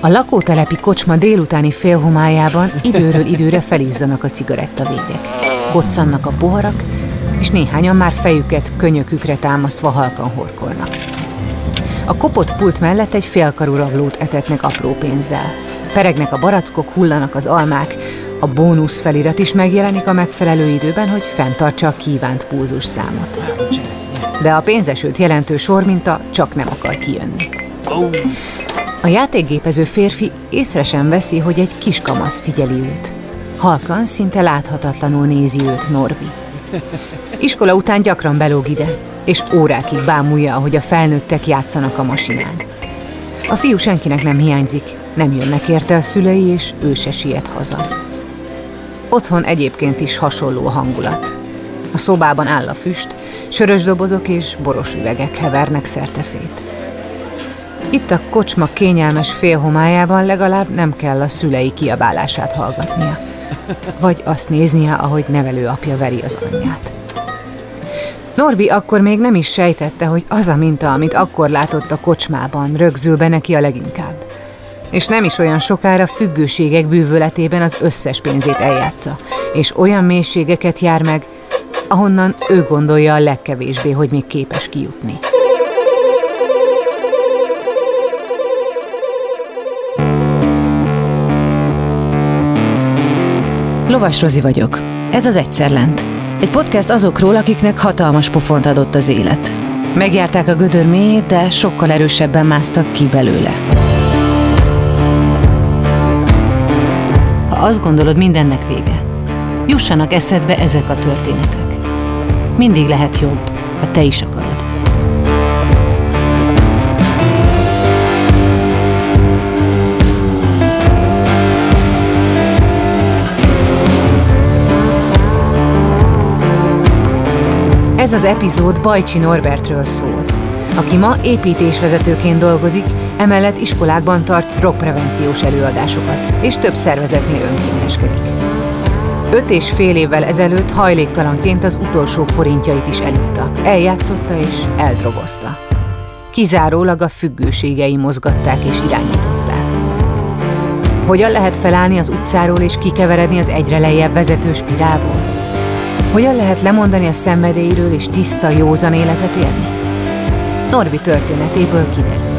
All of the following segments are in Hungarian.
A lakótelepi kocsma délutáni félhomályában időről időre felizzanak a cigarettavégek. Koccannak a poharak, és néhányan már fejüket könyökükre támasztva halkan horkolnak. A kopott pult mellett egy félkarú rablót etetnek apró pénzzel. Peregnek a barackok, hullanak az almák, a bónusz felirat is megjelenik a megfelelő időben, hogy fenntartsa a kívánt pulzus számot. De a pénzesőt jelentő sorminta csak nem akar kijönni. A játékgépező férfi észre sem veszi, hogy egy kiskamasz figyeli őt. Halkan, szinte láthatatlanul nézi őt Norbi. Iskola után gyakran belóg ide, és órákig bámulja, ahogy a felnőttek játszanak a masinán. A fiú senkinek nem hiányzik, nem jönnek érte a szülei, és ő se siet haza. Otthon egyébként is hasonló a hangulat. A szobában áll a füst, sörös dobozok és boros üvegek hevernek szerteszét. Itt a kocsma kényelmes félhomályában legalább nem kell a szülei kiabálását hallgatnia, vagy azt néznie, ahogy nevelőapja veri az anyját. Norbi akkor még nem is sejtette, hogy az a minta, amit akkor látott a kocsmában, rögzül be neki a leginkább. És nem is olyan sokára függőségek bűvöletében az összes pénzét eljátsza, és olyan mélységeket jár meg, ahonnan ő gondolja a legkevésbé, hogy még képes kijutni. Lovas Rozi vagyok. Ez az Egyszer Lent. Egy podcast azokról, akiknek hatalmas pofont adott az élet. Megjárták a gödör mélyét, de sokkal erősebben másztak ki belőle. Ha azt gondolod, mindennek vége, jussanak eszedbe ezek a történetek. Mindig lehet jobb, ha te is akarod. Ez az epizód Bajcsi Norbertről szól, aki ma építésvezetőként dolgozik, emellett iskolákban tart drogprevenciós előadásokat, és több szervezetnél önkénteskedik. 5,5 évvel ezelőtt hajléktalanként az utolsó forintjait is elitta, eljátszotta és eldrogozta. Kizárólag a függőségei mozgatták és irányították. Hogyan lehet felállni az utcáról és kikeveredni az egyre lejjebb vezető spirálból? Hogyan lehet lemondani a szenvedélyről és tiszta, józan életet élni? Norbi történetéből kiderül.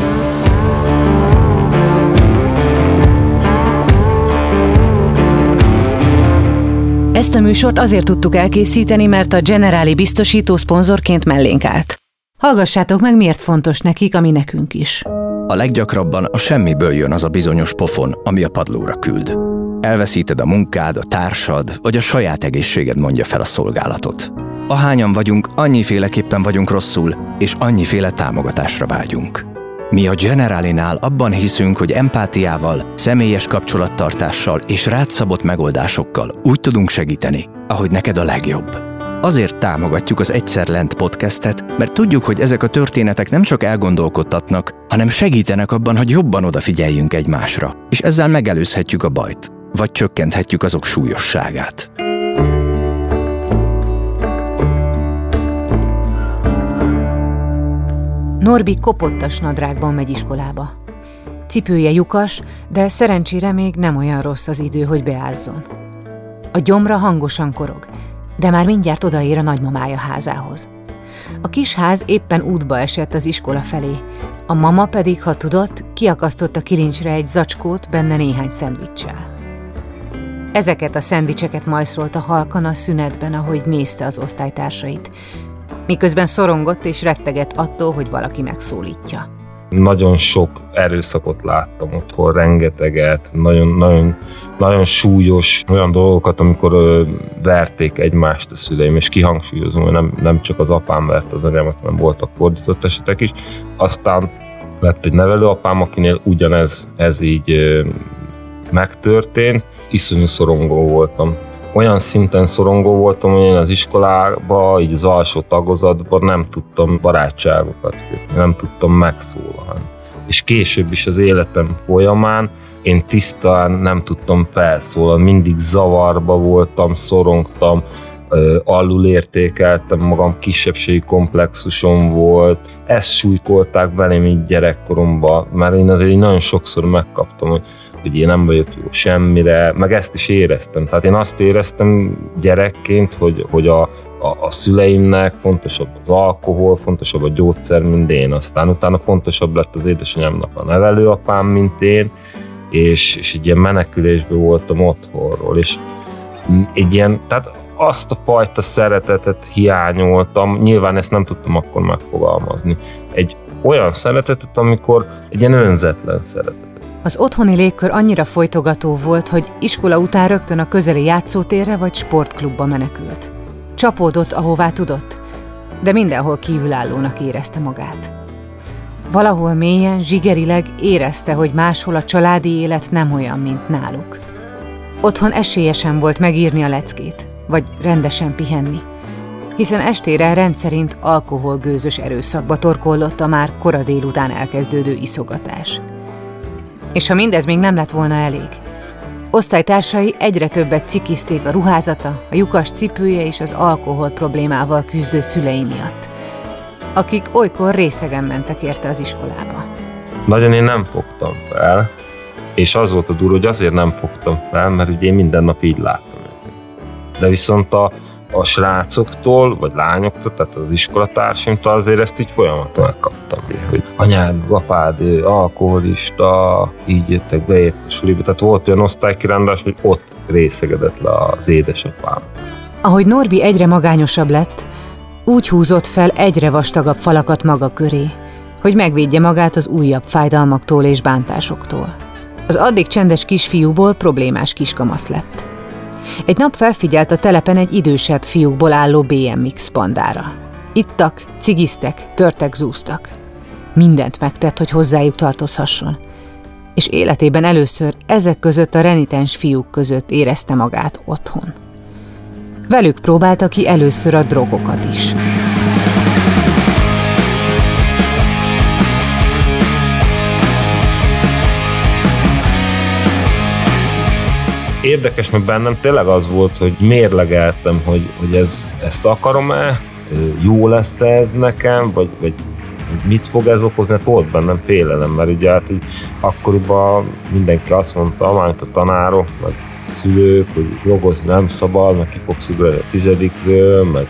Ezt a műsort azért tudtuk elkészíteni, mert a Generali biztosító szponzorként mellénk állt. Hallgassátok meg, miért fontos nekik, ami nekünk is. A leggyakrabban a semmiből jön az a bizonyos pofon, ami a padlóra küld. Elveszíted a munkád, a társad, vagy a saját egészséged mondja fel a szolgálatot. Ahányan vagyunk, annyiféleképpen vagyunk rosszul, és annyiféle támogatásra vágyunk. Mi a Generalinál abban hiszünk, hogy empátiával, személyes kapcsolattartással és rád szabott megoldásokkal úgy tudunk segíteni, ahogy neked a legjobb. Azért támogatjuk az Egyszer Lent podcastet, mert tudjuk, hogy ezek a történetek nem csak elgondolkodtatnak, hanem segítenek abban, hogy jobban odafigyeljünk egymásra, és ezzel megelőzhetjük a bajt. Vagy csökkenthetjük azok súlyosságát. Norbi kopottas nadrágban megy iskolába. Cipője lyukas, de szerencsére még nem olyan rossz az idő, hogy beázzon. A gyomra hangosan korog, de már mindjárt odaér a nagymamája házához. A kis ház éppen útba esett az iskola felé, a mama pedig, ha tudott, kiakasztott a kilincsre egy zacskót benne néhány szendvicssel. Ezeket a szendvicseket majszolta halkan a szünetben, ahogy nézte az osztálytársait, miközben szorongott és rettegett attól, hogy valaki megszólítja. Nagyon sok erőszakot láttam otthon, rengeteget, nagyon súlyos olyan dolgokat, amikor verték egymást a szüleim, és kihangsúlyozom, hogy nem csak az apám vert az anyámat, hanem voltak fordított esetek is. Aztán lett egy nevelőapám, akinél ugyanez így megtörtént, iszonyú szorongó voltam. Olyan szinten szorongó voltam, hogy én az iskolában, így az alsó tagozatban nem tudtam barátságokat kötni, nem tudtam megszólalni. És később is az életem folyamán én tisztán nem tudtam felszólalni, mindig zavarba voltam, szorongtam, alulértékeltem magam, kisebbségi komplexusom volt. Ezt súlykolták velem így gyerekkoromban, mert én azért nagyon sokszor megkaptam, hogy én nem vagyok jó semmire, meg ezt is éreztem. Tehát én azt éreztem gyerekként, hogy a szüleimnek fontosabb az alkohol, fontosabb a gyógyszer, mint én. Aztán utána fontosabb lett az édesanyámnak a nevelőapám, mint én, és egy ilyen menekülésben voltam otthonról, és egy ilyen, tehát azt a fajta szeretetet hiányoltam, nyilván ezt nem tudtam akkor megfogalmazni. Egy olyan szeretetet, amikor egy ilyen önzetlen szeretet. Az otthoni légkör annyira folytogató volt, hogy iskola után rögtön a közeli játszótérre vagy sportklubba menekült. Csapódott, ahová tudott, de mindenhol kívülállónak érezte magát. Valahol mélyen, zsigerileg érezte, hogy máshol a családi élet nem olyan, mint náluk. Otthon esélyesen volt megírni a leckét, vagy rendesen pihenni, hiszen estére rendszerint alkoholgőzös erőszakba torkollott a már kora délután elkezdődő iszogatás. És ha mindez még nem lett volna elég, osztálytársai egyre többet cikizték a ruházata, a lyukas cipője és az alkohol problémával küzdő szülei miatt, akik olykor részegen mentek érte az iskolába. Nagyon én nem fogtam fel, és az volt a durva, hogy azért nem fogtam fel, mert ugye én minden nap így láttam őket. De viszont a srácoktól, vagy lányoktól, tehát az iskolatársaimtól azért ezt így folyamatosan megkaptam, hogy anyád, apád, alkoholista, így jöttek be a suliba. Tehát volt olyan osztálykirándulás, hogy ott részegedett le az édesapám. Ahogy Norbi egyre magányosabb lett, úgy húzott fel egyre vastagabb falakat maga köré, hogy megvédje magát az újabb fájdalmaktól és bántásoktól. Az addig csendes kisfiúból problémás kiskamasz lett. Egy nap felfigyelt a telepen egy idősebb fiúkból álló BMX bandára. Ittak, cigiztek, törtek, zúztak. Mindent megtett, hogy hozzájuk tartozhasson. És életében először ezek között a renitens fiúk között érezte magát otthon. Velük próbálta ki először a drogokat is. Érdekes, mert bennem tényleg az volt, hogy mérlegeltem, hogy ezt akarom-e, jó lesz ez nekem, vagy mit fog ez okozni, hát volt bennem félelem, mert ugye hát így akkoriban mindenki azt mondta, amelyik a tanárok, meg szülők, hogy drogozni nem szabad, meg ki fogsz ugrani a 10-dikről, meg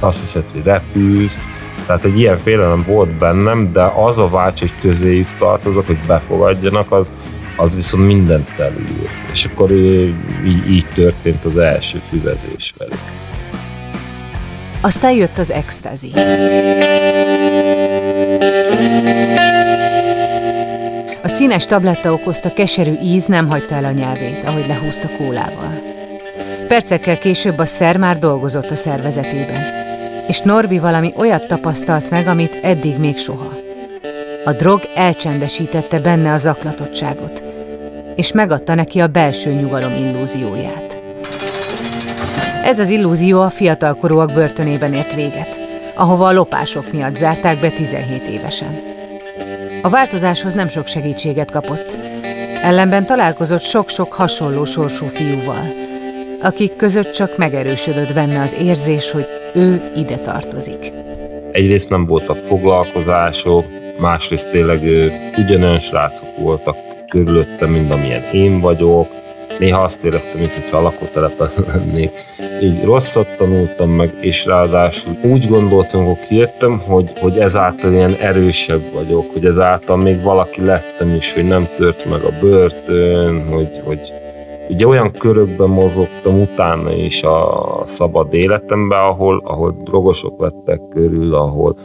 azt hiszed, hogy repülsz. Tehát egy ilyen félelem volt bennem, de az a vágy, hogy közéjük tartozok, hogy befogadjanak, az viszont mindent felülírt, és akkor így történt az első füvezés velük. Aztán jött az extázi. A színes tabletta okozta keserű íz nem hagyta el a nyelvét, ahogy lehúzta kólával. Percekkel később a szer már dolgozott a szervezetében, és Norbi valami olyat tapasztalt meg, amit eddig még soha. A drog elcsendesítette benne a zaklatottságot, és megadta neki a belső nyugalom illúzióját. Ez az illúzió a fiatalkorúak börtönében ért véget, ahova a lopások miatt zárták be 17 évesen. A változáshoz nem sok segítséget kapott, ellenben találkozott sok-sok hasonló sorsú fiúval, akik között csak megerősödött benne az érzés, hogy ő ide tartozik. Egyrészt nem voltak foglalkozások, másrészt tényleg ugyanolyan srácok voltak körülöttem, mint amilyen én vagyok. Néha azt éreztem, mintha a lakótelepen lennék. Így rosszat tanultam meg, és ráadásul úgy gondoltam, amikor kijöttem, hogy ezáltal ilyen erősebb vagyok, hogy ezáltal még valaki lettem is, hogy nem tört meg a börtön, hogy ugye olyan körökben mozogtam utána is a szabad életemben, ahol drogosok vettek körül, ahol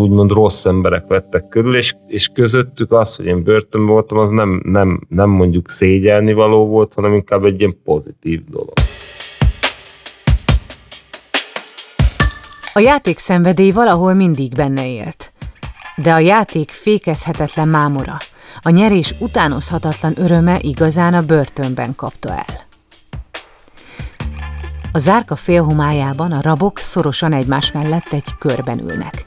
úgymond rossz emberek vettek körül, és közöttük az, hogy én börtönben voltam, az nem mondjuk szégyelni való volt, hanem inkább egy ilyen pozitív dolog. A játékszenvedély valahol mindig benne élt, de a játék fékezhetetlen mámora, a nyerés utánozhatatlan öröme igazán a börtönben kapta el. A zárka félhomályában a rabok szorosan egymás mellett egy körben ülnek.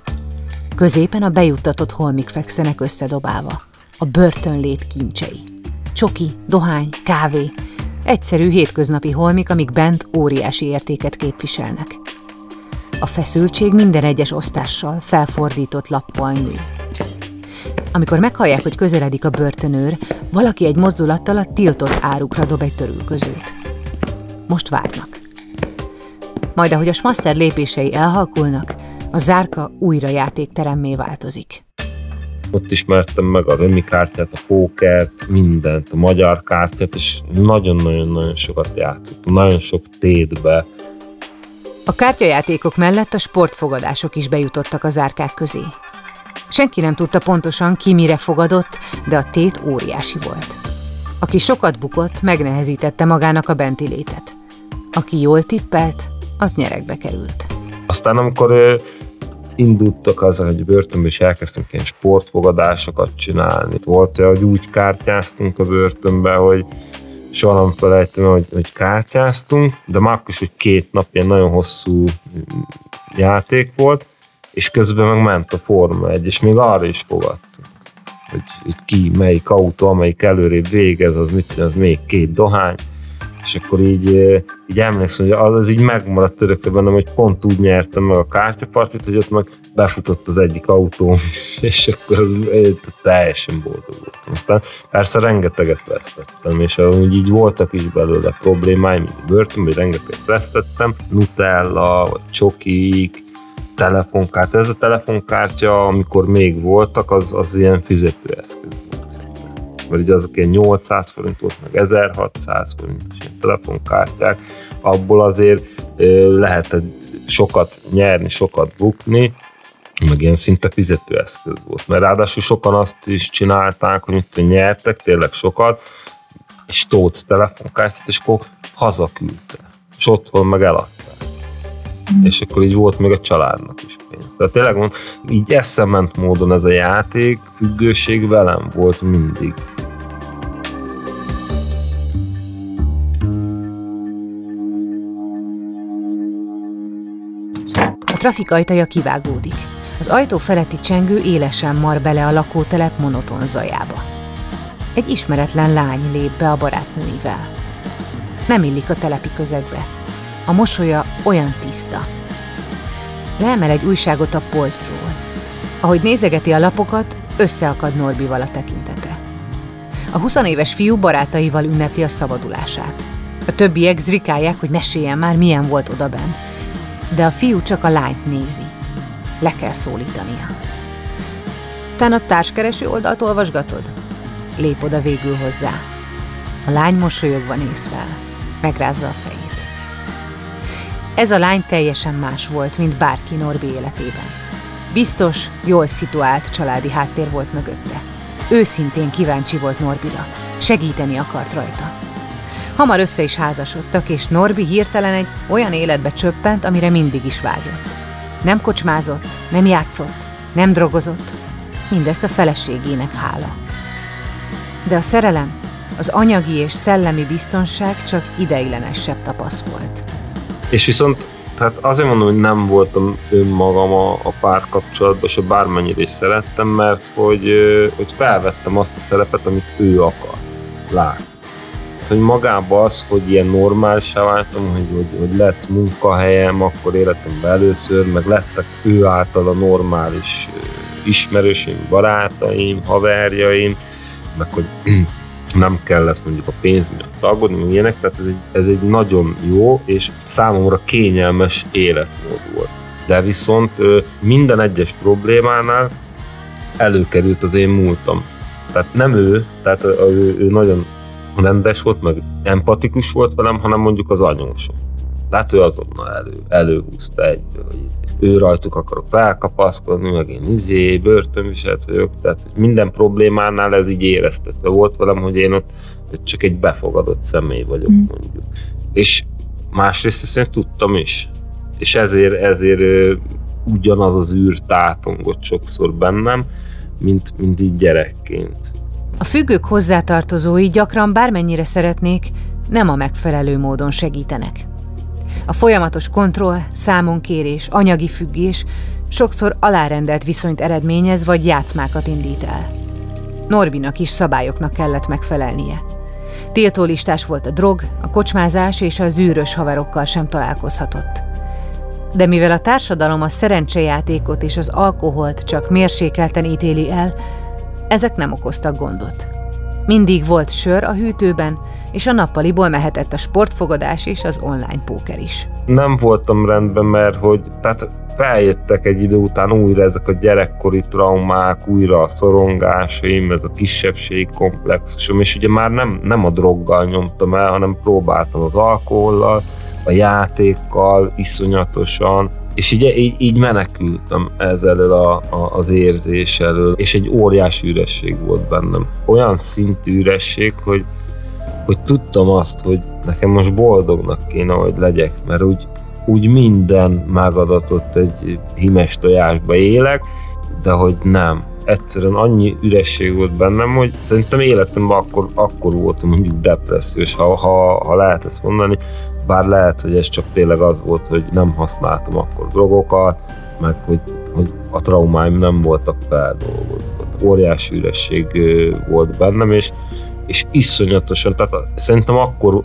Középen a bejuttatott holmik fekszenek összedobálva, a börtönlét kincsei. Csoki, dohány, kávé, egyszerű hétköznapi holmik, amik bent óriási értéket képviselnek. A feszültség minden egyes osztással, felfordított lappal nő. Amikor meghallják, hogy közeledik a börtönőr, valaki egy mozdulattal a tiltott árukra dob egy törülközőt. Most várnak. Majd ahogy a smasszer lépései elhalkulnak, a zárka újra játékteremmé változik. Ott ismertem meg a römi kártyát, a pókert, mindent, a magyar kártyát, és nagyon-nagyon sokat játszottam, nagyon sok tétbe. A kártyajátékok mellett a sportfogadások is bejutottak a zárkák közé. Senki nem tudta pontosan, ki mire fogadott, de a tét óriási volt. Aki sokat bukott, megnehezítette magának a benti létet. Aki jól tippelt, az nyeregbe került. Aztán amikor indultak azzal, hogy börtönbe, és elkezdtünk ilyen sportfogadásokat csinálni. Volt olyan, hogy úgy kártyáztunk a börtönbe, hogy soha nem felejtem, hogy kártyáztunk, de már akkor is, hogy 2 nap ilyen nagyon hosszú játék volt, és közben meg ment a Forma 1, és még arra is fogadtunk, hogy ki, melyik autó, amelyik előrébb végez, az mit jön, az még 2 dohány, és akkor így emlékszem, hogy az így megmaradt örökre bennem, hogy pont úgy nyertem meg a kártyapartit, hogy ott meg befutott az egyik autóm, és akkor az teljesen boldog voltam. Aztán persze rengeteget vesztettem, és ahogy így voltak is belőle problémáim, így börtönben, hogy rengeteget vesztettem, Nutella, vagy csokik, telefonkártya. Ez a telefonkártya, amikor még voltak, az ilyen fizetőeszköz volt. Mert ugye azok ilyen 800 forint volt, meg 1600 forintos ilyen telefonkártyák. Abból azért lehetett sokat nyerni, sokat bukni, meg ilyen szinte fizetőeszköz volt. Mert ráadásul sokan azt is csinálták, hogy mit nyertek tényleg sokat, és tolsz telefonkártyát, és akkor hazaküldte. És otthon meg eladták. És akkor így volt még a családnak is pénz. Tehát tényleg így eszement módon ez a játék, függőség velem volt mindig. A trafik ajtaja kivágódik. Az ajtó feletti csengő élesen mar bele a lakótelep monoton zajába. Egy ismeretlen lány lép be a barátnőivel. Nem illik a telepi közegbe. A mosolya olyan tiszta. Leemel egy újságot a polcról. Ahogy nézegeti a lapokat, összeakad Norbival a tekintete. A 20 éves fiú barátaival ünnepli a szabadulását. A többiek zrikálják, hogy meséljen már, milyen volt odabenn. De a fiú csak a lányt nézi. Le kell szólítania. Utána a társkereső oldalt olvasgatod? Lép oda végül hozzá. A lány mosolyogva néz fel. Megrázza a fejét. Ez a lány teljesen más volt, mint bárki Norbi életében. Biztos, jól szituált családi háttér volt mögötte. Őszintén kíváncsi volt Norbira, segíteni akart rajta. Hamar össze is házasodtak, és Norbi hirtelen egy olyan életbe csöppent, amire mindig is vágyott. Nem kocsmázott, nem játszott, nem drogozott, mindezt a feleségének hála. De a szerelem, az anyagi és szellemi biztonság csak ideiglenesebb tapasz volt. És viszont tehát azért mondom, hogy nem voltam önmagam a párkapcsolatban, se bármennyire is szerettem, mert hogy felvettem azt a szerepet, amit ő akart látni. Hogy magában az, hogy ilyen normálsá váltam, hogy lett munkahelyem, akkor életemben először, meg lettek ő által a normális ismerőseim, barátaim, haverjaim, meg hogy nem kellett mondjuk a pénz miatt aggódni, meg ilyenek, tehát ez egy nagyon jó és számomra kényelmes életmód volt. De viszont minden egyes problémánál előkerült az én múltam. Tehát nem ő, tehát ő nagyon rendes volt, meg empatikus volt velem, hanem mondjuk az anyósom. Tehát ő azonnal előhúzta egyből, hogy ő rajtuk akarok felkapaszkodni, meg én börtönviselt vagyok, tehát minden problémánál ez így éreztetve volt velem, hogy én ott csak egy befogadott személy vagyok mondjuk. És másrészt ezt én tudtam is, és ezért ugyanaz az űr tátongott sokszor bennem, mint így gyerekként. A függők hozzátartozói gyakran bármennyire szeretnék, nem a megfelelő módon segítenek. A folyamatos kontroll, számonkérés, anyagi függés sokszor alárendelt viszonyt eredményez, vagy játszmákat indít el. Norbinak is szabályoknak kellett megfelelnie. Tiltólistás volt a drog, a kocsmázás és a zűrös haverokkal sem találkozhatott. De mivel a társadalom a szerencsejátékot és az alkoholt csak mérsékelten ítéli el, ezek nem okoztak gondot. Mindig volt sör a hűtőben, és a nappaliból mehetett a sportfogadás és az online póker is. Nem voltam rendben, mert feljöttek egy idő után újra ezek a gyerekkori traumák, újra a szorongásaim, ez a kisebbség komplexusom, és ugye már nem a droggal nyomtam el, hanem próbáltam az alkohollal, a játékkal, iszonyatosan, és így menekültem ez elől az érzés elől, és egy óriási üresség volt bennem. Olyan szintű üresség, hogy tudtam azt, hogy nekem most boldognak kéne, hogy legyek, mert úgy minden megadatott, egy himes tojásba élek, de hogy nem. Egyszerűen annyi üresség volt bennem, hogy szerintem életemben akkor voltam mondjuk depressziós, ha lehet ezt mondani, bár lehet, hogy ez csak tényleg az volt, hogy nem használtam akkor drogokat, meg hogy a traumáim nem voltak feldolgozva. Óriási üresség volt bennem, és iszonyatosan, tehát szerintem akkor,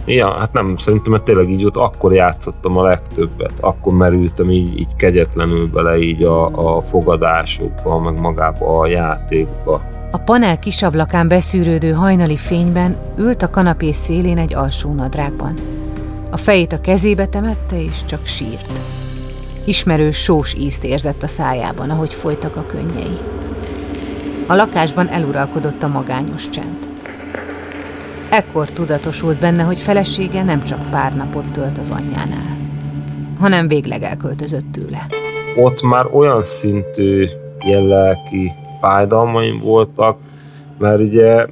mert tényleg így ott akkor játszottam a legtöbbet, akkor merültem így kegyetlenül bele így a fogadásokba, meg magába a játékba. A panel kisablakán beszűrődő hajnali fényben ült a kanapé szélén egy alsó nadrágban. A fejét a kezébe temette, és csak sírt. Ismerő sós ízt érzett a szájában, ahogy folytak a könnyei. A lakásban eluralkodott a magányos csend. Ekkor tudatosult benne, hogy felesége nem csak pár napot tölt az anyjánál, hanem végleg elköltözött tőle. Ott már olyan szintű jellelki fájdalmaim voltak, mert ugye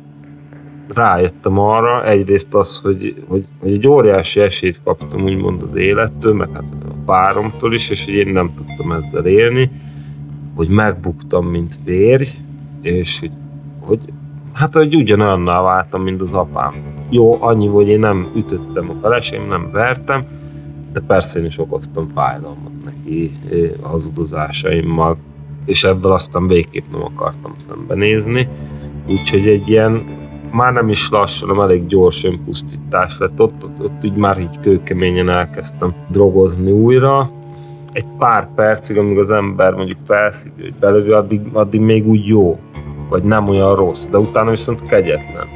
rájöttem arra, egyrészt az, hogy egy óriási esélyt kaptam úgymond az élettől, meg a páromtól is, és hogy én nem tudtam ezzel élni, hogy megbuktam, mint férj, és hogy ugyanolyannal váltam, mint az apám. Jó, annyi, hogy én nem ütöttem a feleségem, nem vertem, de persze én is okoztam fájdalmat neki a hazudozásaimmal, és ebből aztán végképp nem akartam szembenézni. Úgyhogy egy ilyen, már nem is lassan, hanem elég gyors önpusztítás lett. Ott így már így kőkeményen elkezdtem drogozni újra. Egy pár percig, amíg az ember mondjuk felszívja, hogy belövő, addig még úgy jó, vagy nem olyan rossz, de utána viszont kegyetlen.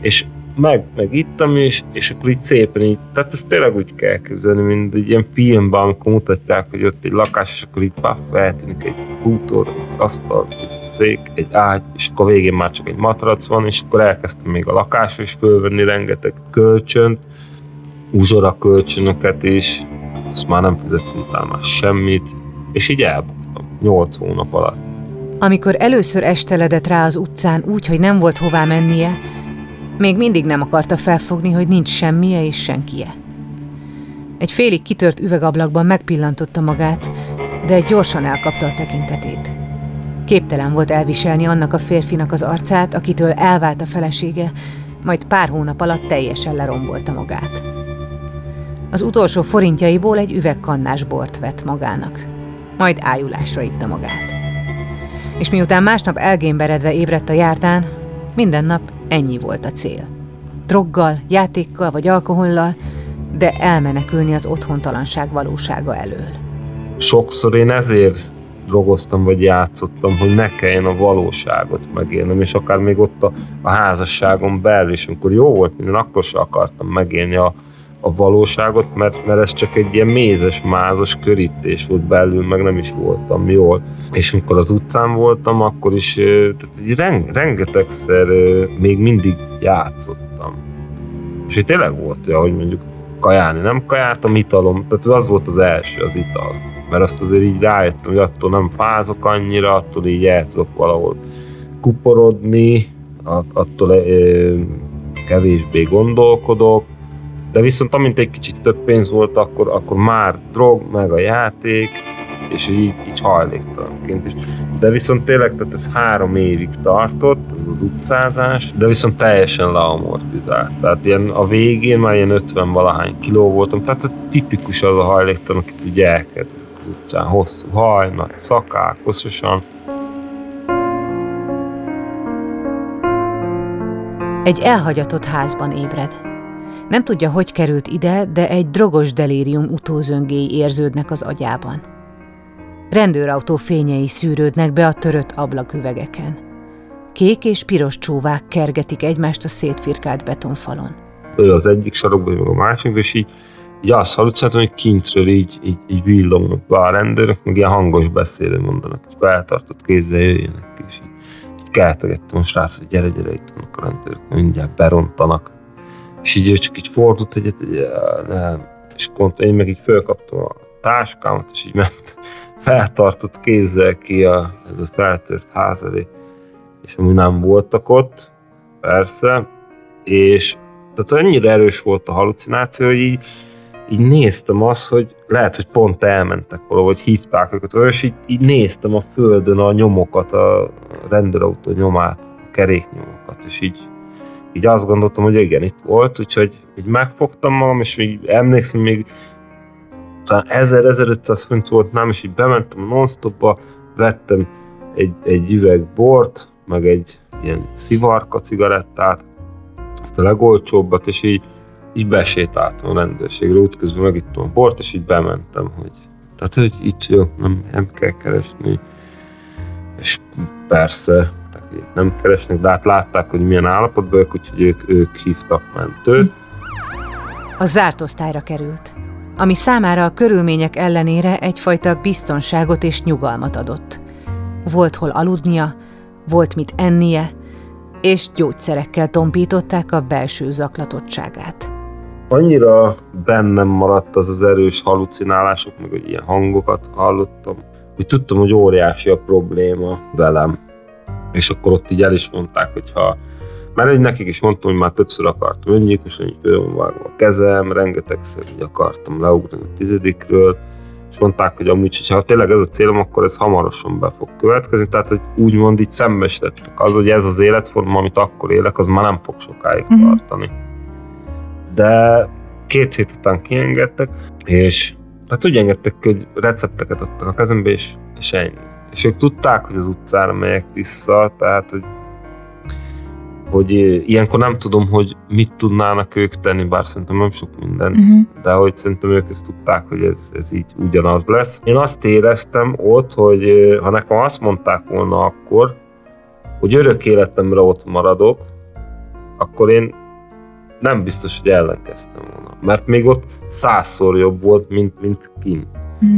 És meg ittam is, és akkor így szépen így, tehát ezt tényleg úgy kell képzelni, mint egy ilyen filmben, amikor mutatják, hogy ott egy lakás, és akkor így pár feltűnik egy bútor, egy asztal, egy szék, egy ágy, és akkor végén már csak egy matrac van, és akkor elkezdtem még a lakásra is fölvenni rengeteg kölcsönt, uzsora kölcsönöket is, azt már nem fizettem utána már semmit, és így elbuktam 8 hónap alatt. Amikor először esteledett rá az utcán úgy, hogy nem volt hová mennie, még mindig nem akarta felfogni, hogy nincs semmije és senkie. Egy félig kitört üvegablakban megpillantotta magát, de gyorsan elkapta a tekintetét. Képtelen volt elviselni annak a férfinak az arcát, akitől elvált a felesége, majd pár hónap alatt teljesen lerombolta magát. Az utolsó forintjaiból egy üvegkannás bort vett magának, majd ájulásra itta magát. És miután másnap elgémberedve ébredt a jártán, minden nap ennyi volt a cél. Droggal, játékkal vagy alkohollal, de elmenekülni az otthontalanság valósága elől. Sokszor én ezért drogoztam vagy játszottam, hogy ne kelljen a valóságot megélnem, és akár még ott a házasságon belül is, amikor jó volt minden, akkor sem akartam megélni a valóságot, mert ez csak egy ilyen mézes-mázas körítés volt belül, meg nem is voltam jól. És amikor az utcán voltam, akkor is tehát rengetegszer még mindig játszottam. És tényleg volt olyan, hogy mondjuk kajálni nem kajáltam, italom, tehát az volt az első, az ital. Mert azt azért így rájöttem, hogy attól nem fázok annyira, attól így el tudok valahol kuporodni, attól kevésbé gondolkodok. De viszont amint egy kicsit több pénz volt, akkor már drog, meg a játék, és így hajléktalanként is. De viszont tényleg, tehát ez 3 évig tartott, ez az utcázás, de viszont teljesen leamortizált. Tehát ilyen a végén már ilyen 50-valahány kiló voltam, tehát ez tipikus az a hajléktalan, akit így elkerült az utcán. Hosszú haj, nagy szakák, koszosan. Egy elhagyatott házban ébred. Nem tudja, hogy került ide, de egy drogos delírium utózöngéi érződnek az agyában. Rendőrautó fényei szűrődnek be a törött ablaküvegeken. Kék és piros csóvák kergetik egymást a szétfirkált betonfalon. Ő az egyik sarokban, meg a másik, és így azt hallottam, hogy kintről így villognak be a rendőrök, meg ilyen hangos beszélő mondanak, és feltartott kézzel jöjjenek ki, és így keltegettem a srác, hogy gyere, itt vannak a rendőrök, mindjárt berontanak. És így csak így fordult egyet, és én meg így fölkaptam a táskámat, és így ment feltartott kézzel ki ez a feltört ház elé, és amúgy nem voltak ott, persze, és tehát annyira erős volt a hallucináció, hogy így néztem azt, hogy lehet, hogy pont elmentek valahol, vagy hívták őket, és így néztem a földön a nyomokat, a rendőrautó nyomát, a keréknyomokat, és így azt gondoltam, hogy igen, itt volt, úgyhogy így megfogtam magam, és így emlékszem, még 1000-1500 forint volt nálam, és így bementem non-stopba, vettem egy üveg bort, meg egy ilyen szivarka cigarettát, ezt a legolcsóbbat, és így besétáltam a rendőrségre, útközben megittem a bort, és így bementem, hogy tehát, hogy itt jó, nem kell keresni, és persze nem keresnek, de hát látták, hogy milyen állapotban ők, úgyhogy ők hívtak mentőt. A zárt osztályra került, ami számára a körülmények ellenére egyfajta biztonságot és nyugalmat adott. Volt hol aludnia, volt mit ennie, és gyógyszerekkel tompították a belső zaklatottságát. Annyira bennem maradt az erős hallucinálások, meg hogy ilyen hangokat hallottam, hogy tudtam, hogy óriási a probléma velem. És akkor ott így el is mondták, hogyha... Mert nekik is mondtam, hogy már többször akartam öngyilkos, hogy föl van vágva a kezem, rengetegszer így akartam leugrani a 10. És mondták, hogy amúgy, hogyha tényleg ez a célom, akkor ez hamarosan be fog következni. Tehát hogy úgymond így szembesítettek az, hogy ez az életforma, amit akkor élek, az már nem fog sokáig tartani. De 2 hét után kiengedtek, és hát úgy engedtek, hogy recepteket adtak a kezembe, és ennyi. És ők tudták, hogy az utcára megyek vissza, tehát hogy ilyenkor nem tudom, hogy mit tudnának ők tenni, bár szerintem nem sok mindent, de hogy szerintem ők ezt tudták, hogy ez így ugyanaz lesz. Én azt éreztem ott, hogy ha nekem azt mondták volna akkor, hogy örök életemre ott maradok, akkor én nem biztos, hogy ellenkeztem volna. Mert még ott 100-szor jobb volt, mint kint.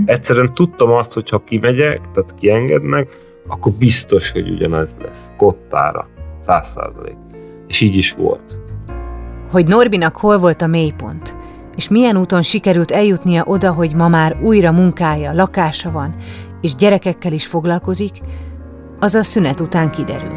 Egyszerűen tudtam azt, hogy ha kimegyek, tehát kiengednek, akkor biztos, hogy ugyanaz lesz. Kottára. 100%. És így is volt. Hogy Norbinak hol volt a mélypont, és milyen úton sikerült eljutnia oda, hogy ma már újra munkája, lakása van, és gyerekekkel is foglalkozik, az a szünet után kiderül.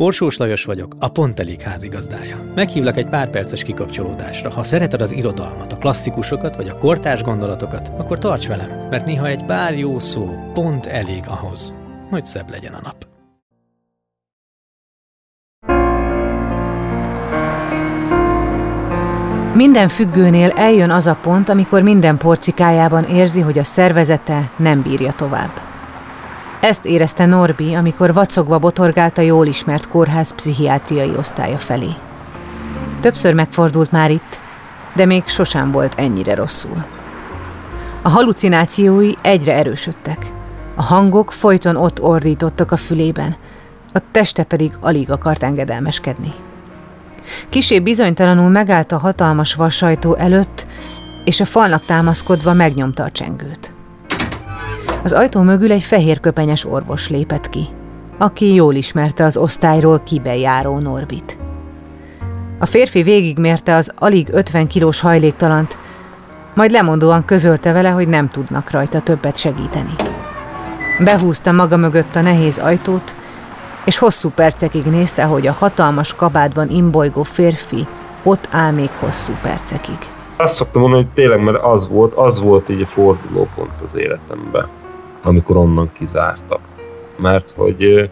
Orsós Lajos vagyok, a Pont Elég házigazdája. Meghívlak egy pár perces kikapcsolódásra. Ha szereted az irodalmat, a klasszikusokat vagy a kortárs gondolatokat, akkor tarts velem, mert néha egy pár jó szó pont elég ahhoz, hogy szebb legyen a nap. Minden függőnél eljön az a pont, amikor minden porcikájában érzi, hogy a szervezete nem bírja tovább. Ezt érezte Norbi, amikor vacogva botorgált a jól ismert kórház pszichiátriai osztálya felé. Többször megfordult már itt, de még sosem volt ennyire rosszul. A hallucinációi egyre erősödtek. A hangok folyton ott ordítottak a fülében, a teste pedig alig akart engedelmeskedni. Kissé bizonytalanul megállt a hatalmas vasajtó előtt, és a falnak támaszkodva megnyomta a csengőt. Az ajtó mögül egy fehérköpenyes orvos lépett ki, aki jól ismerte az osztályról kibejáró Norbit. A férfi végigmérte az alig 50 kilós hajléktalant, majd lemondóan közölte vele, hogy nem tudnak rajta többet segíteni. Behúzta maga mögött a nehéz ajtót, és hosszú percekig nézte, hogy a hatalmas kabátban imbolygó férfi ott áll még hosszú percekig. Azt szoktam mondani, hogy tényleg, mert az volt így a fordulópont az életemben, amikor onnan kizártak. Mert hogy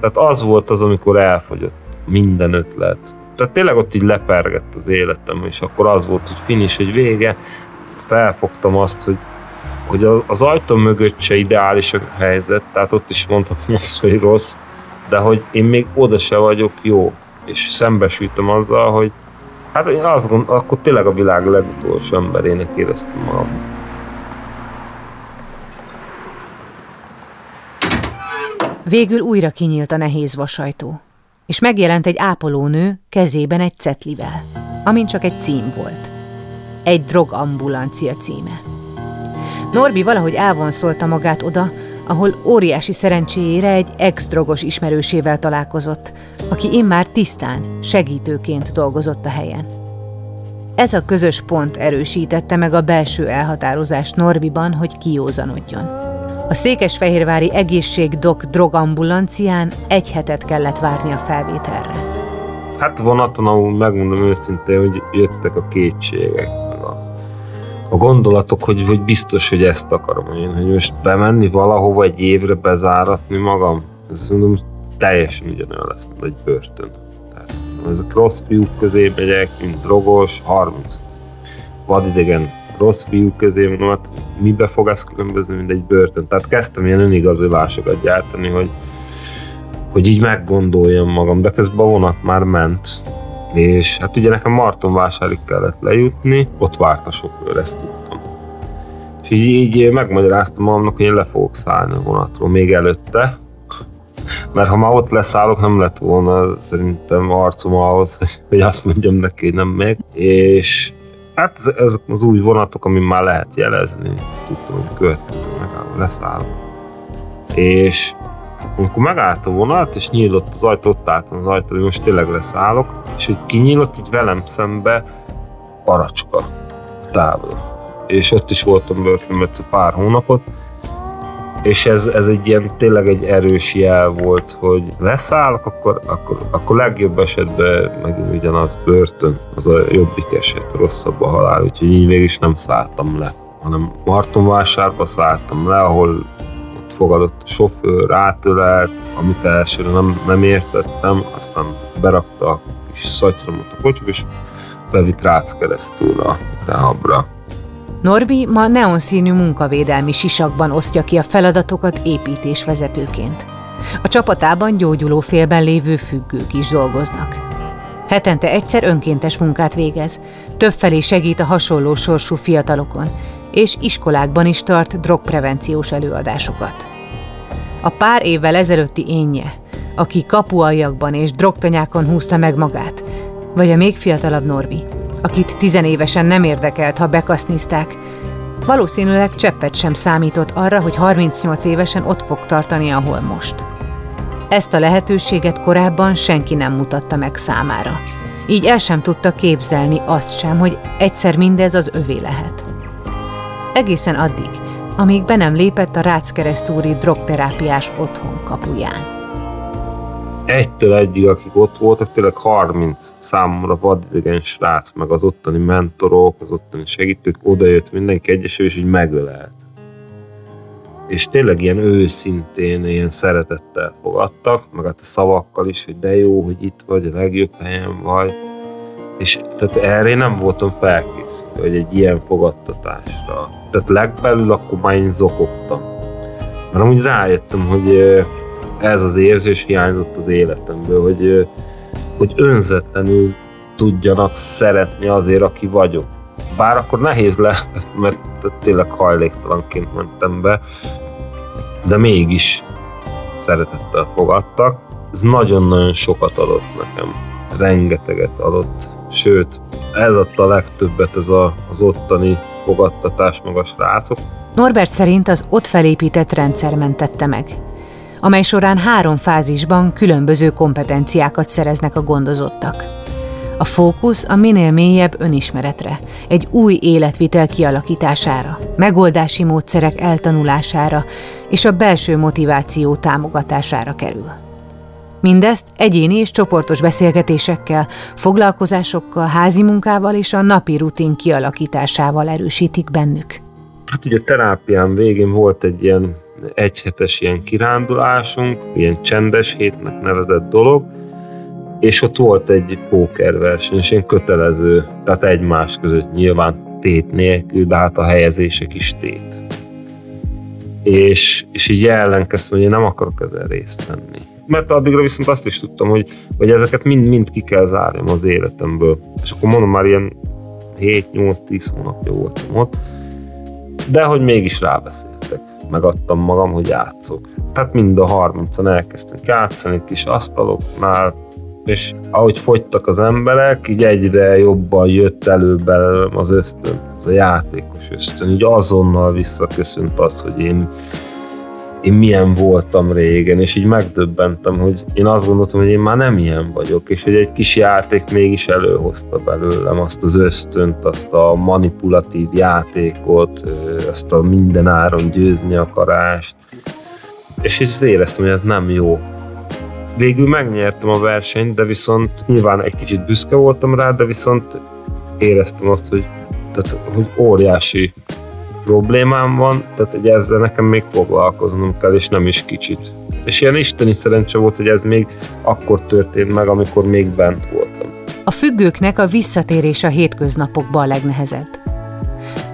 tehát az volt az, amikor elfogyott minden ötlet. Tehát tényleg ott így lepergett az életem, és akkor az volt, hogy finish, hogy vége. Felfogtam azt, hogy az ajtó mögött se ideális a helyzet, tehát ott is mondhatom azt, hogy rossz, de hogy én még oda se vagyok jó, és szembesültem azzal, hogy hát én azt gondolom, akkor tényleg a világ legutolsó emberének éreztem magam. Végül újra kinyílt a nehéz vasajtó, és megjelent egy ápolónő kezében egy cetlivel, amin csak egy cím volt. Egy drogambulancia címe. Norbi valahogy elvonszolta magát oda, ahol óriási szerencséjére egy ex-drogos ismerősével találkozott, aki immár tisztán, segítőként dolgozott a helyen. Ez a közös pont erősítette meg a belső elhatározást Norbiban, hogy kijózanodjon. A Székesfehérvári Egészségdok drogambulancián egy hetet kellett várni a felvételre. Hát vonaton, ahol megmondom őszintén, hogy jöttek a kétségek. A gondolatok, hogy biztos, hogy ezt akarom én, hogy most bemenni valahova egy évre, bezáratni magam. Ezt mondom, teljesen ugyanolyan lesz, mint egy börtön. Tehát ezek rossz fiúk közé megyek, mint drogos, 30 vadidegen rossz fiúk közé, mondom, hát mibe fog ez különbözni, mint egy börtön. Tehát kezdtem ilyen önigazolásokat gyártani, hogy így meggondoljam magam, de közben a vonat már ment. És hát ugye nekem Martonvásárig kellett lejutni, ott várt a sofőr, ezt tudtam. És így megmagyaráztam magamnak, hogy én le fogok szállni a vonatról még előtte, mert ha már ott leszállok, nem lett volna szerintem arcom ahhoz, hogy azt mondjam neki, hogy nem még. És hát ezek az új vonatok, amin már lehet jelezni, tudtam, hogy a következő megállom, leszállok. És amikor megállt a vonat, és nyílott az ajtó, ott álltam az ajtó, hogy most tényleg leszállok, és hogy kinyílott, így velem szembe Paracska a távol. És ott is voltam börtönben pár hónapot, és ez egy ilyen, tényleg egy erős jel volt, hogy leszállok, akkor legjobb esetben megint ugyanaz börtön, az a jobbik eset, rosszabb a halál, úgyhogy így mégis nem szálltam le, hanem Martonvásárba szálltam le, ahol fogadott a sofőr, átölelt, amit elsőre nem értettem, aztán berakta a kis szatyramot a kocsba, és bevitt Ráckeresztúra a rehabra. Norbi ma neonszínű munkavédelmi sisakban osztja ki a feladatokat építésvezetőként. A csapatában gyógyuló félben lévő függők is dolgoznak. Hetente egyszer önkéntes munkát végez, többfelé segít a hasonló sorsú fiatalokon, és iskolákban is tart drogprevenciós előadásokat. A pár évvel ezelőtti énje, aki kapualjakban és drogtanyákon húzta meg magát, vagy a még fiatalabb Norbi, akit tizenévesen nem érdekelt, ha bekasznizták, valószínűleg cseppet sem számított arra, hogy 38 évesen ott fog tartani, ahol most. Ezt a lehetőséget korábban senki nem mutatta meg számára. Így el sem tudta képzelni azt sem, hogy egyszer mindez az övé lehet. Egészen addig, amíg be nem lépett a Ráckeresztúri drogterápiás otthon kapuján. Egytől egyig, akik ott voltak, tényleg 30 számomra vadidegen srác, meg az ottani mentorok, az ottani segítők, odajött mindenki egyesével, és így megölelt. És tényleg ilyen őszintén, ilyen szeretettel fogadtak, meg hát a szavakkal is, hogy de jó, hogy itt vagy, a legjobb helyen vagy. És tehát erre nem voltam felkészülve, hogy egy ilyen fogadtatásra. Tehát legbelül akkor már én zokogtam. Mert amúgy rájöttem, hogy ez az érzés hiányzott az életemből, hogy önzetlenül tudjanak szeretni azért, aki vagyok. Bár akkor nehéz lehetett, mert tényleg hajléktalanként mentem be, de mégis szeretettel fogadtak. Ez nagyon-nagyon sokat adott nekem. Rengeteget adott, sőt, ez adta a legtöbbet ez az ottani fogadtatás maga srácok. Norbert szerint az ott felépített rendszer mentette meg, amely során 3 fázisban különböző kompetenciákat szereznek a gondozottak. A fókusz a minél mélyebb önismeretre, egy új életvitel kialakítására, megoldási módszerek eltanulására és a belső motiváció támogatására kerül. Mindezt egyéni és csoportos beszélgetésekkel, foglalkozásokkal, házi munkával és a napi rutin kialakításával erősítik bennük. Hát ugye terápián végén volt egy ilyen egyhetes ilyen kirándulásunk, ilyen csendes hétnek nevezett dolog, és ott volt egy pókerverseny, és ilyen kötelező, tehát egymás között nyilván tét nélkül, de hát a helyezések is tét. És így ellenkeztem, hogy én nem akarok ezzel részt venni. Mert addigra viszont azt is tudtam, hogy ezeket mind ki kell zárjam az életemből. És akkor mondom, már ilyen 7-8-10 hónapja voltam ott, de hogy mégis rábeszéltek. Megadtam magam, hogy játszok. Tehát mind a 30-an elkezdtünk játszani kis asztaloknál, és ahogy fogytak az emberek, így egyre jobban jött elő belőlem az ösztön, az a játékos ösztön. Így azonnal visszaköszönt az, hogy én milyen voltam régen, és így megdöbbentem, hogy én azt gondoltam, hogy én már nem ilyen vagyok, és hogy egy kis játék mégis előhozta belőlem azt az ösztönt, azt a manipulatív játékot, azt a mindenáron győzni akarást, és így éreztem, hogy ez nem jó. Végül megnyertem a versenyt, de viszont nyilván egy kicsit büszke voltam rá, de viszont éreztem azt, hogy óriási problémám van, tehát hogy ezzel nekem még foglalkoznom kell, és nem is kicsit. És ilyen isteni szerencse volt, hogy ez még akkor történt meg, amikor még bent voltam. A függőknek a visszatérés a hétköznapokba a legnehezebb.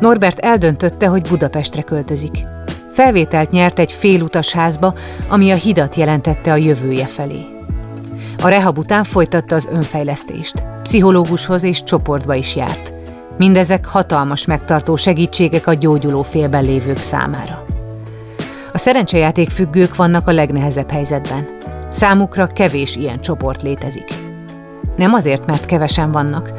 Norbert eldöntötte, hogy Budapestre költözik. Felvételt nyert egy félutas házba, ami a hidat jelentette a jövője felé. A rehab után folytatta az önfejlesztést, pszichológushoz és csoportba is járt. Mindezek hatalmas megtartó segítségek a gyógyuló félben lévők számára. A szerencsejáték függők vannak a legnehezebb helyzetben. Számukra kevés ilyen csoport létezik. Nem azért, mert kevesen vannak,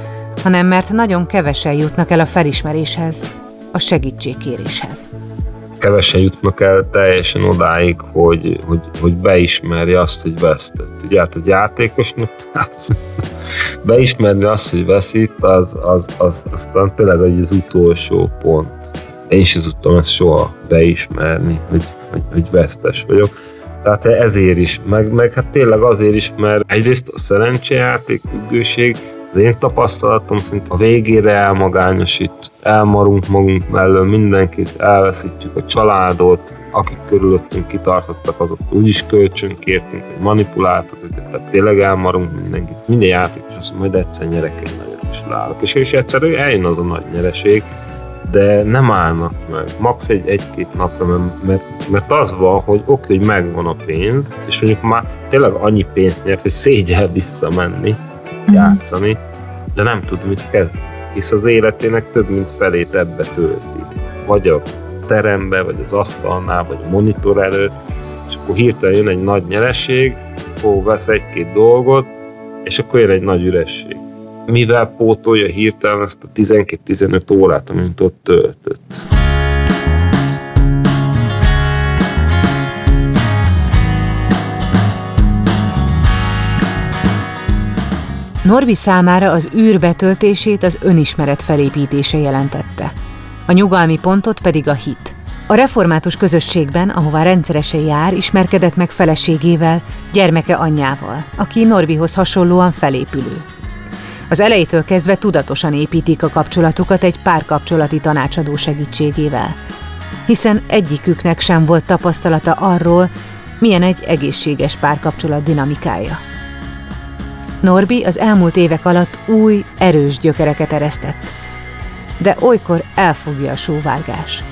hanem mert nagyon kevesen jutnak el a felismeréshez, a segítségkéréshez. Kevesen jutnak el teljesen odáig, hogy beismerje azt, hogy vesztett. Ugye hát egy játékosnak beismerni azt, hogy veszít, az aztán tényleg az utolsó pont. Én is tudtam ezt soha beismerni, hogy vesztes vagyok. Tehát ezért is, meg hát tényleg azért is, mert egyrészt a szerencsejáték, függőség, az én tapasztalatom szerint a végére elmagányosít, elmarunk magunk mellől mindenkit, elveszítjük a családot, akik körülöttünk kitartottak, azok úgyis kölcsönkértünk, vagy manipuláltuk őket, tehát tényleg elmarunk mindenkit. Minden játékos azt mondja, majd egyszer nyerek egy nagyot is lálok. És egyszerűen eljön az a nagy nyereség, de nem állnak meg. Max. Egy-két napra, mert az van, hogy oké, hogy megvan a pénz, és mondjuk már tényleg annyi pénzt nyert, hogy szégyell visszamenni, játszani, de nem tud mit kezdeni, hisz az életének több mint felét ebbe tölti. Vagy a terembe, vagy az asztalnál, vagy a monitor előtt, és akkor hirtelen jön egy nagy nyereség, akkor vesz egy-két dolgot, és akkor jön egy nagy üresség. Mivel pótolja hirtelen ezt a 12-15 órát, amit ott töltött. Norbi számára az űr betöltését az önismeret felépítése jelentette. A nyugalmi pontot pedig a hit. A református közösségben, ahová rendszeresen jár, ismerkedett meg feleségével, gyermeke anyjával, aki Norbihoz hasonlóan felépülő. Az elejétől kezdve tudatosan építik a kapcsolatukat egy párkapcsolati tanácsadó segítségével, hiszen egyiküknek sem volt tapasztalata arról, milyen egy egészséges párkapcsolat dinamikája. Norbi az elmúlt évek alatt új, erős gyökereket eresztett, de olykor elfogja a sóvárgás.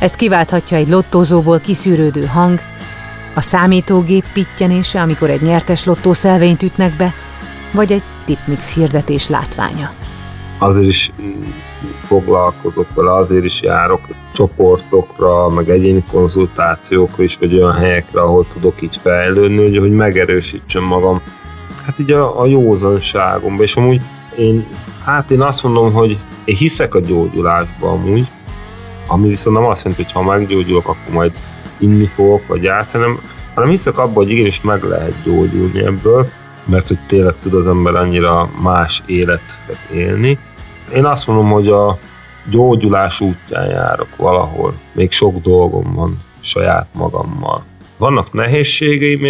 Ezt kiválthatja egy lottózóból kiszűrődő hang, a számítógép pittyenése, amikor egy nyertes lottószelvényt ütnek be, vagy egy tipmix hirdetés látványa. Azért is foglalkozok vele, azért is járok csoportokra, meg egyéni konzultációkra is, vagy olyan helyekre, ahol tudok így fejlődni, hogy megerősítsem magam. Hát így a józanságomban, és amúgy én azt mondom, hogy én hiszek a gyógyulásban amúgy, ami viszont nem azt jelenti, hogy ha meggyógyulok, akkor majd inni fogok, vagy játszani, hanem hiszek abban, hogy igenis meg lehet gyógyulni ebből, mert hogy tényleg tud az ember annyira más életet élni. Én azt mondom, hogy a gyógyulás útján járok valahol. Még sok dolgom van saját magammal. Vannak nehézségeim,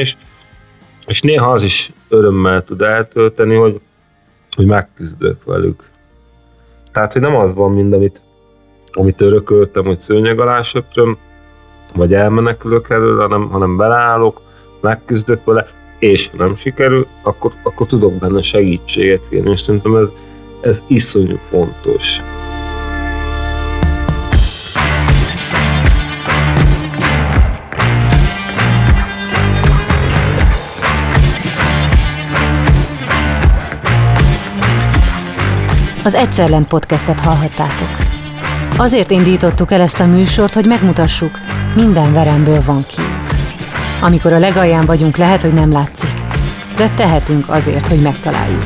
és néha az is örömmel tud eltölteni, hogy megküzdök velük. Tehát, hogy nem az van mind, amit örököltem, hogy szőnyeg alá söpröm, vagy elmenekülök előle, hanem beleállok, megküzdök vele, és nem sikerül, akkor tudok benne segítséget kérni, és szerintem ez iszonyú fontos. Az Egyszer Lent podcastet hallhattátok. Azért indítottuk el ezt a műsort, hogy megmutassuk, minden veremből van kiút. Amikor a legalján vagyunk, lehet, hogy nem látszik, de tehetünk azért, hogy megtaláljuk.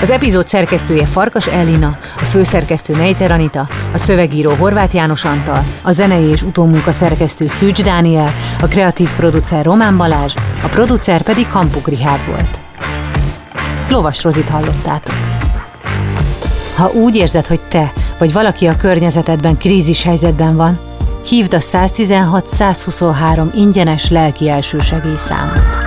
Az epizód szerkesztője Farkas Elina, a főszerkesztő Nejcer Anita, a szövegíró Horváth János Antal, a zenei és utómunka szerkesztő Szűcs Dániel, a kreatív producer Román Balázs, a producer pedig Hampuk Richárd volt. Lovas Rozit hallottátok. Ha úgy érzed, hogy te vagy valaki a környezetedben krízis helyzetben van, hívd a 116-123 ingyenes lelki elsősegély számot.